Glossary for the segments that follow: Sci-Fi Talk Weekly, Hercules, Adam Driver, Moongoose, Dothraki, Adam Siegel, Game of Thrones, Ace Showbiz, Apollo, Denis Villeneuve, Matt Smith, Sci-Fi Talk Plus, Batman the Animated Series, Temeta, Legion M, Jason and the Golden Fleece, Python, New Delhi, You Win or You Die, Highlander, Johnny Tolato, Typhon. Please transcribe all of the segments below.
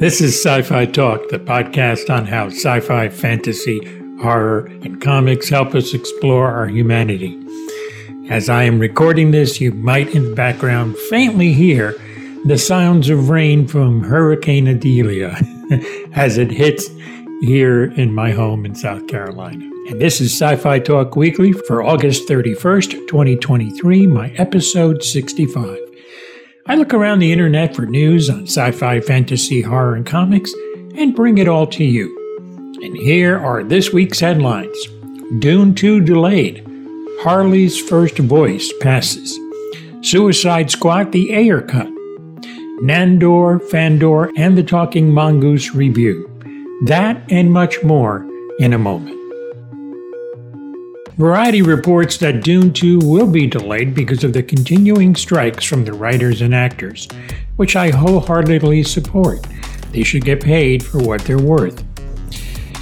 This is Sci-Fi Talk, the podcast on how sci-fi, fantasy, horror, and comics help us explore our humanity. As I am recording this, you might in the background faintly hear the sounds of rain from Hurricane Adelia as it hits here in my home in South Carolina. And this is Sci-Fi Talk Weekly for August 31st, 2023, my episode 65. I look around the internet for news on sci-fi, fantasy, horror, and comics, and bring it all to you. And here are this week's headlines. Dune 2 delayed. Harley's first voice passes. Suicide Squad, the Ayer cut. Nandor, Fandor, and the Talking Mongoose review. That and much more in a moment. Variety reports that Dune 2 will be delayed because of the continuing strikes from the writers and actors, which I wholeheartedly support. They should get paid for what they're worth.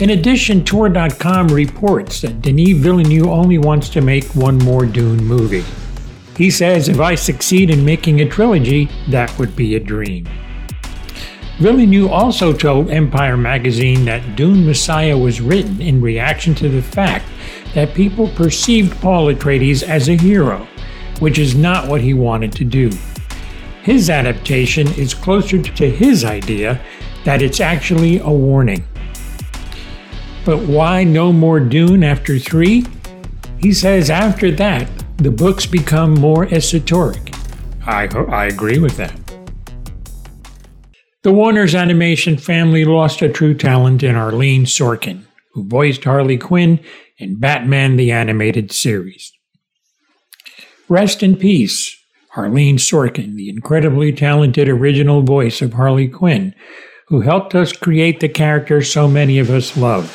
In addition, Tor.com reports that Denis Villeneuve only wants to make one more Dune movie. He says, if I succeed in making a trilogy, that would be a dream. Villeneuve also told Empire magazine that Dune Messiah was written in reaction to the fact that people perceived Paul Atreides as a hero, which is not what he wanted to do. His adaptation is closer to his idea that it's actually a warning. But why no more Dune after 3? He says after that, the books become more esoteric. I agree with that. The Warner's animation family lost a true talent in Arlene Sorkin, who voiced Harley Quinn in Batman the Animated Series. Rest in peace, Arlene Sorkin, the incredibly talented original voice of Harley Quinn, who helped us create the character so many of us love.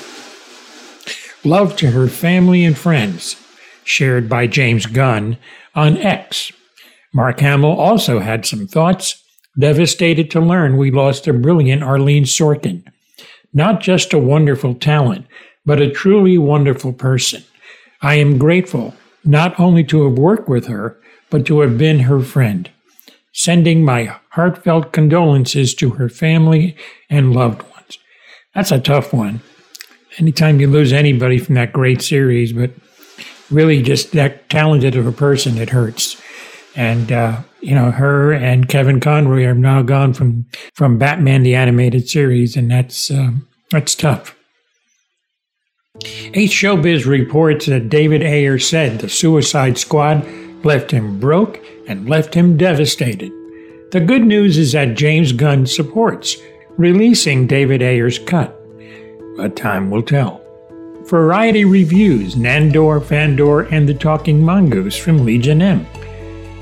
Love to her family and friends, shared by James Gunn on X. Mark Hamill also had some thoughts, devastated to learn we lost the brilliant Arlene Sorkin. Not just a wonderful talent, but a truly wonderful person. I am grateful not only to have worked with her, but to have been her friend. Sending my heartfelt condolences to her family and loved ones. That's a tough one. Anytime you lose anybody from that great series, but really just that talented of a person, it hurts. And, her and Kevin Conroy are now gone from Batman the Animated Series, and that's tough. Ace Showbiz reports that David Ayer said the Suicide Squad left him broke and left him devastated. The good news is that James Gunn supports releasing David Ayer's cut. But time will tell. Variety reviews Nandor, Fandor, and the Talking Mongoose from Legion M.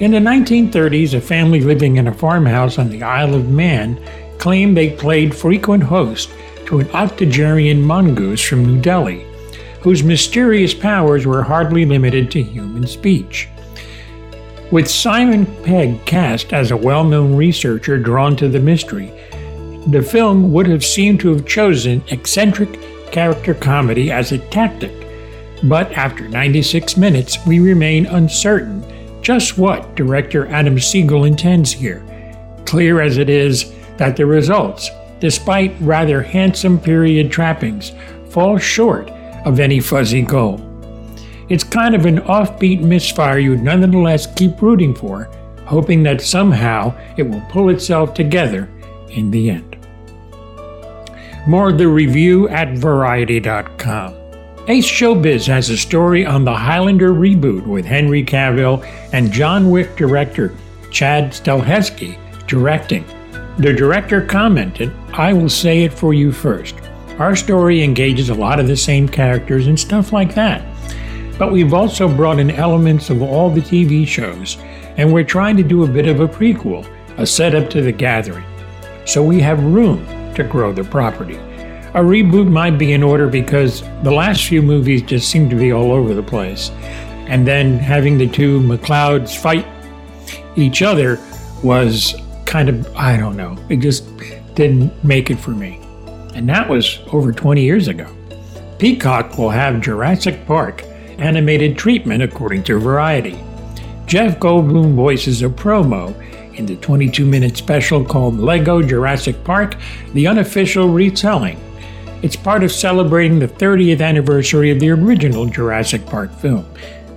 In the 1930s, a family living in a farmhouse on the Isle of Man claimed they played frequent host to an octogenarian mongoose from New Delhi, whose mysterious powers were hardly limited to human speech. With Simon Pegg cast as a well-known researcher drawn to the mystery, the film would have seemed to have chosen eccentric character comedy as a tactic, but after 96 minutes, we remain uncertain just what director Adam Siegel intends here, clear as it is that the results, despite rather handsome period trappings, fall short of any fuzzy goal. It's kind of an offbeat misfire you'd nonetheless keep rooting for, hoping that somehow it will pull itself together in the end. More of the review at Variety.com. Ace Showbiz has a story on the Highlander reboot with Henry Cavill and John Wick director Chad Stahelski directing. The director commented, "I will say it for you first. Our story engages a lot of the same characters and stuff like that. But we've also brought in elements of all the TV shows, and we're trying to do a bit of a prequel, a setup to The Gathering. So we have room to grow the property. A reboot might be in order because the last few movies just seem to be all over the place. And then having the two McLeods fight each other was kind of, I don't know, it just didn't make it for me." And that was over 20 years ago. Peacock will have Jurassic Park animated treatment according to Variety. Jeff Goldblum voices a promo in the 22-minute special called Lego Jurassic Park, the unofficial retelling. It's part of celebrating the 30th anniversary of the original Jurassic Park film.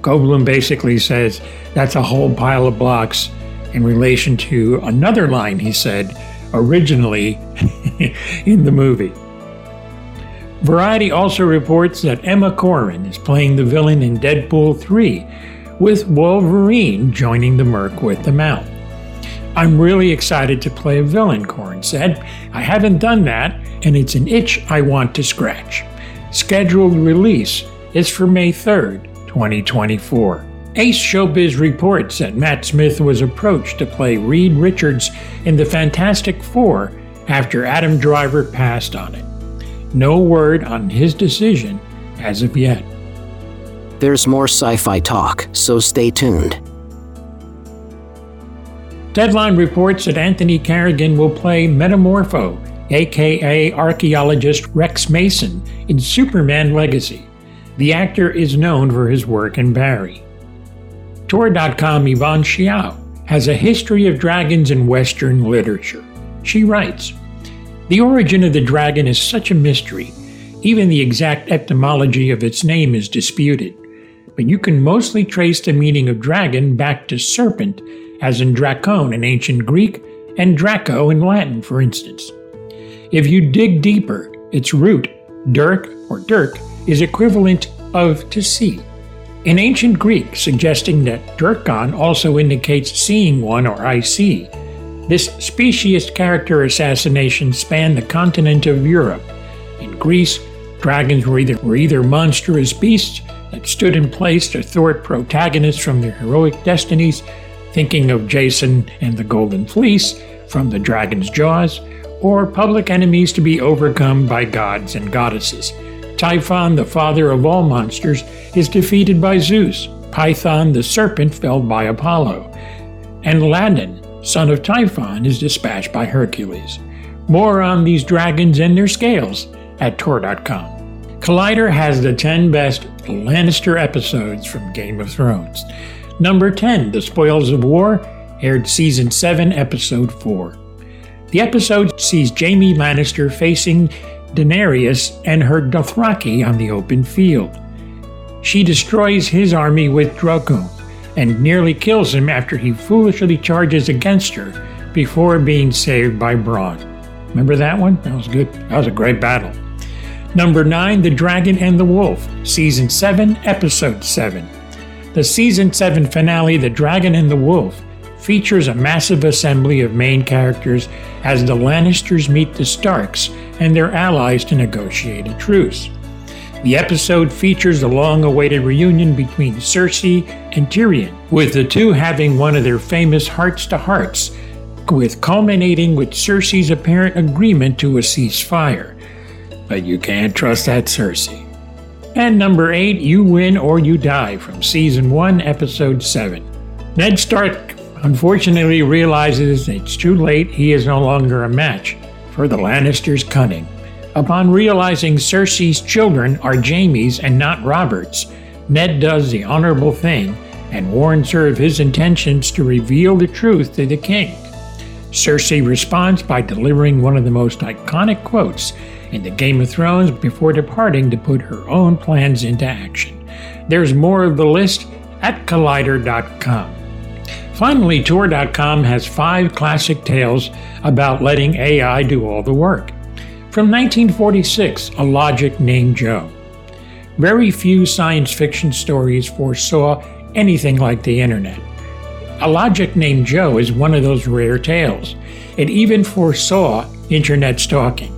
Goldblum basically says that's a whole pile of blocks in relation to another line he said originally in the movie. Variety also reports that Emma Corrin is playing the villain in Deadpool 3, with Wolverine joining the Merc with the Mount. "I'm really excited to play a villain," Corrin said. "I haven't done that, and it's an itch I want to scratch." Scheduled release is for May 3rd, 2024. Ace Showbiz reports that Matt Smith was approached to play Reed Richards in The Fantastic Four after Adam Driver passed on it. No word on his decision as of yet. There's more sci-fi talk, so stay tuned. Deadline reports that Anthony Carrigan will play Metamorpho, aka archaeologist Rex Mason, in Superman Legacy. The actor is known for his work in Barry. Tor.com Yvonne Xiao has a history of dragons in Western literature. She writes, "The origin of the dragon is such a mystery. Even the exact etymology of its name is disputed. But you can mostly trace the meaning of dragon back to serpent, as in dracon in ancient Greek and draco in Latin, for instance. If you dig deeper, its root, dirk or dirk, is equivalent of to see. In ancient Greek, suggesting that dirkon also indicates seeing one or I see. This speciesist character assassination spanned the continent of Europe. In Greece, dragons were either monstrous beasts that stood in place to thwart protagonists from their heroic destinies, thinking of Jason and the Golden Fleece from The Dragon's Jaws, or public enemies to be overcome by gods and goddesses. Typhon, the father of all monsters, is defeated by Zeus. Python, the serpent, felled by Apollo. And Ladon, son of Typhon, is dispatched by Hercules." More on these dragons and their scales at Tor.com. Collider has the 10 best Lannister episodes from Game of Thrones. Number 10, The Spoils of War, aired Season 7, Episode 4. The episode sees Jaime Lannister facing Daenerys and her Dothraki on the open field. She destroys his army with Draco and nearly kills him after he foolishly charges against her before being saved by Bronn. Remember that one? That was good. That was a great battle. Number 9, The Dragon and the Wolf, Season 7, Episode 7. The Season 7 finale, The Dragon and the Wolf, features a massive assembly of main characters as the Lannisters meet the Starks and their allies to negotiate a truce. The episode features the long-awaited reunion between Cersei and Tyrion, with the two having one of their famous hearts-to-hearts, with culminating with Cersei's apparent agreement to a ceasefire. But you can't trust that Cersei. And number 8, You Win or You Die, from Season 1, Episode 7. Ned Stark unfortunately realizes it's too late. He is no longer a match for the Lannisters' cunning. Upon realizing Cersei's children are Jaime's and not Robert's, Ned does the honorable thing and warns her of his intentions to reveal the truth to the king. Cersei responds by delivering one of the most iconic quotes in the Game of Thrones before departing to put her own plans into action. There's more of the list at Collider.com. Finally, Tor.com has 5 classic tales about letting AI do all the work. From 1946, A Logic Named Joe. Very few science fiction stories foresaw anything like the internet. A Logic Named Joe is one of those rare tales. It even foresaw internet stalking.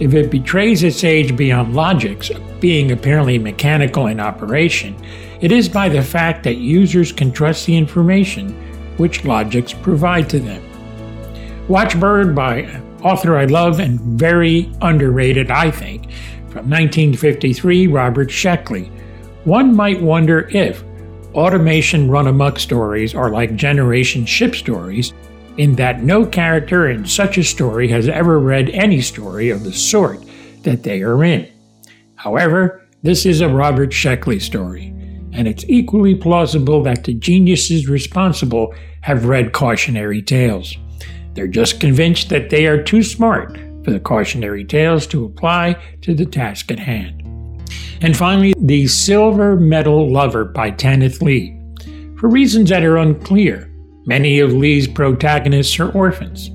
If it betrays its age beyond logic's being apparently mechanical in operation, it is by the fact that users can trust the information which logics provide to them. Watchbird, by author I love and very underrated, I think, from 1953, Robert Sheckley. One might wonder if automation run-amok stories are like generation ship stories, in that no character in such a story has ever read any story of the sort that they are in. However, this is a Robert Sheckley story, and it's equally plausible that the geniuses responsible have read cautionary tales. They're just convinced that they are too smart for the cautionary tales to apply to the task at hand. And finally, The Silver Medal Lover by Tanith Lee. For reasons that are unclear, many of Lee's protagonists are orphans.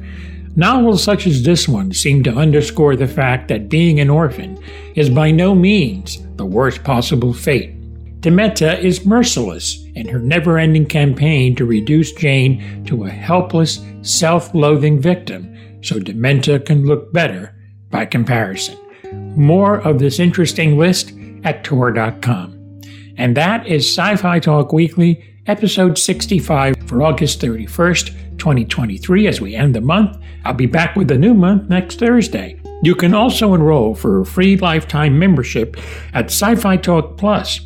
Novels such as this one seem to underscore the fact that being an orphan is by no means the worst possible fate. Temeta is merciless in her never-ending campaign to reduce Jane to a helpless, self-loathing victim, so Temeta can look better by comparison. More of this interesting list at Tor.com. And that is Sci-Fi Talk Weekly, Episode 65 for August 31st, 2023. As we end the month, I'll be back with a new month next Thursday. You can also enroll for a free lifetime membership at Sci-Fi Talk Plus.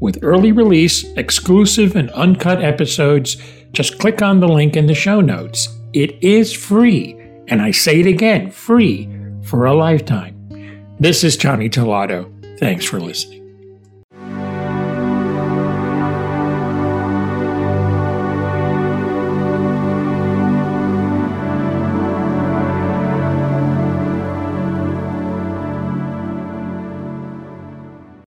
With early release, exclusive and uncut episodes, just click on the link in the show notes. It is free, and I say it again, free for a lifetime. This is Johnny Tolato. Thanks for listening.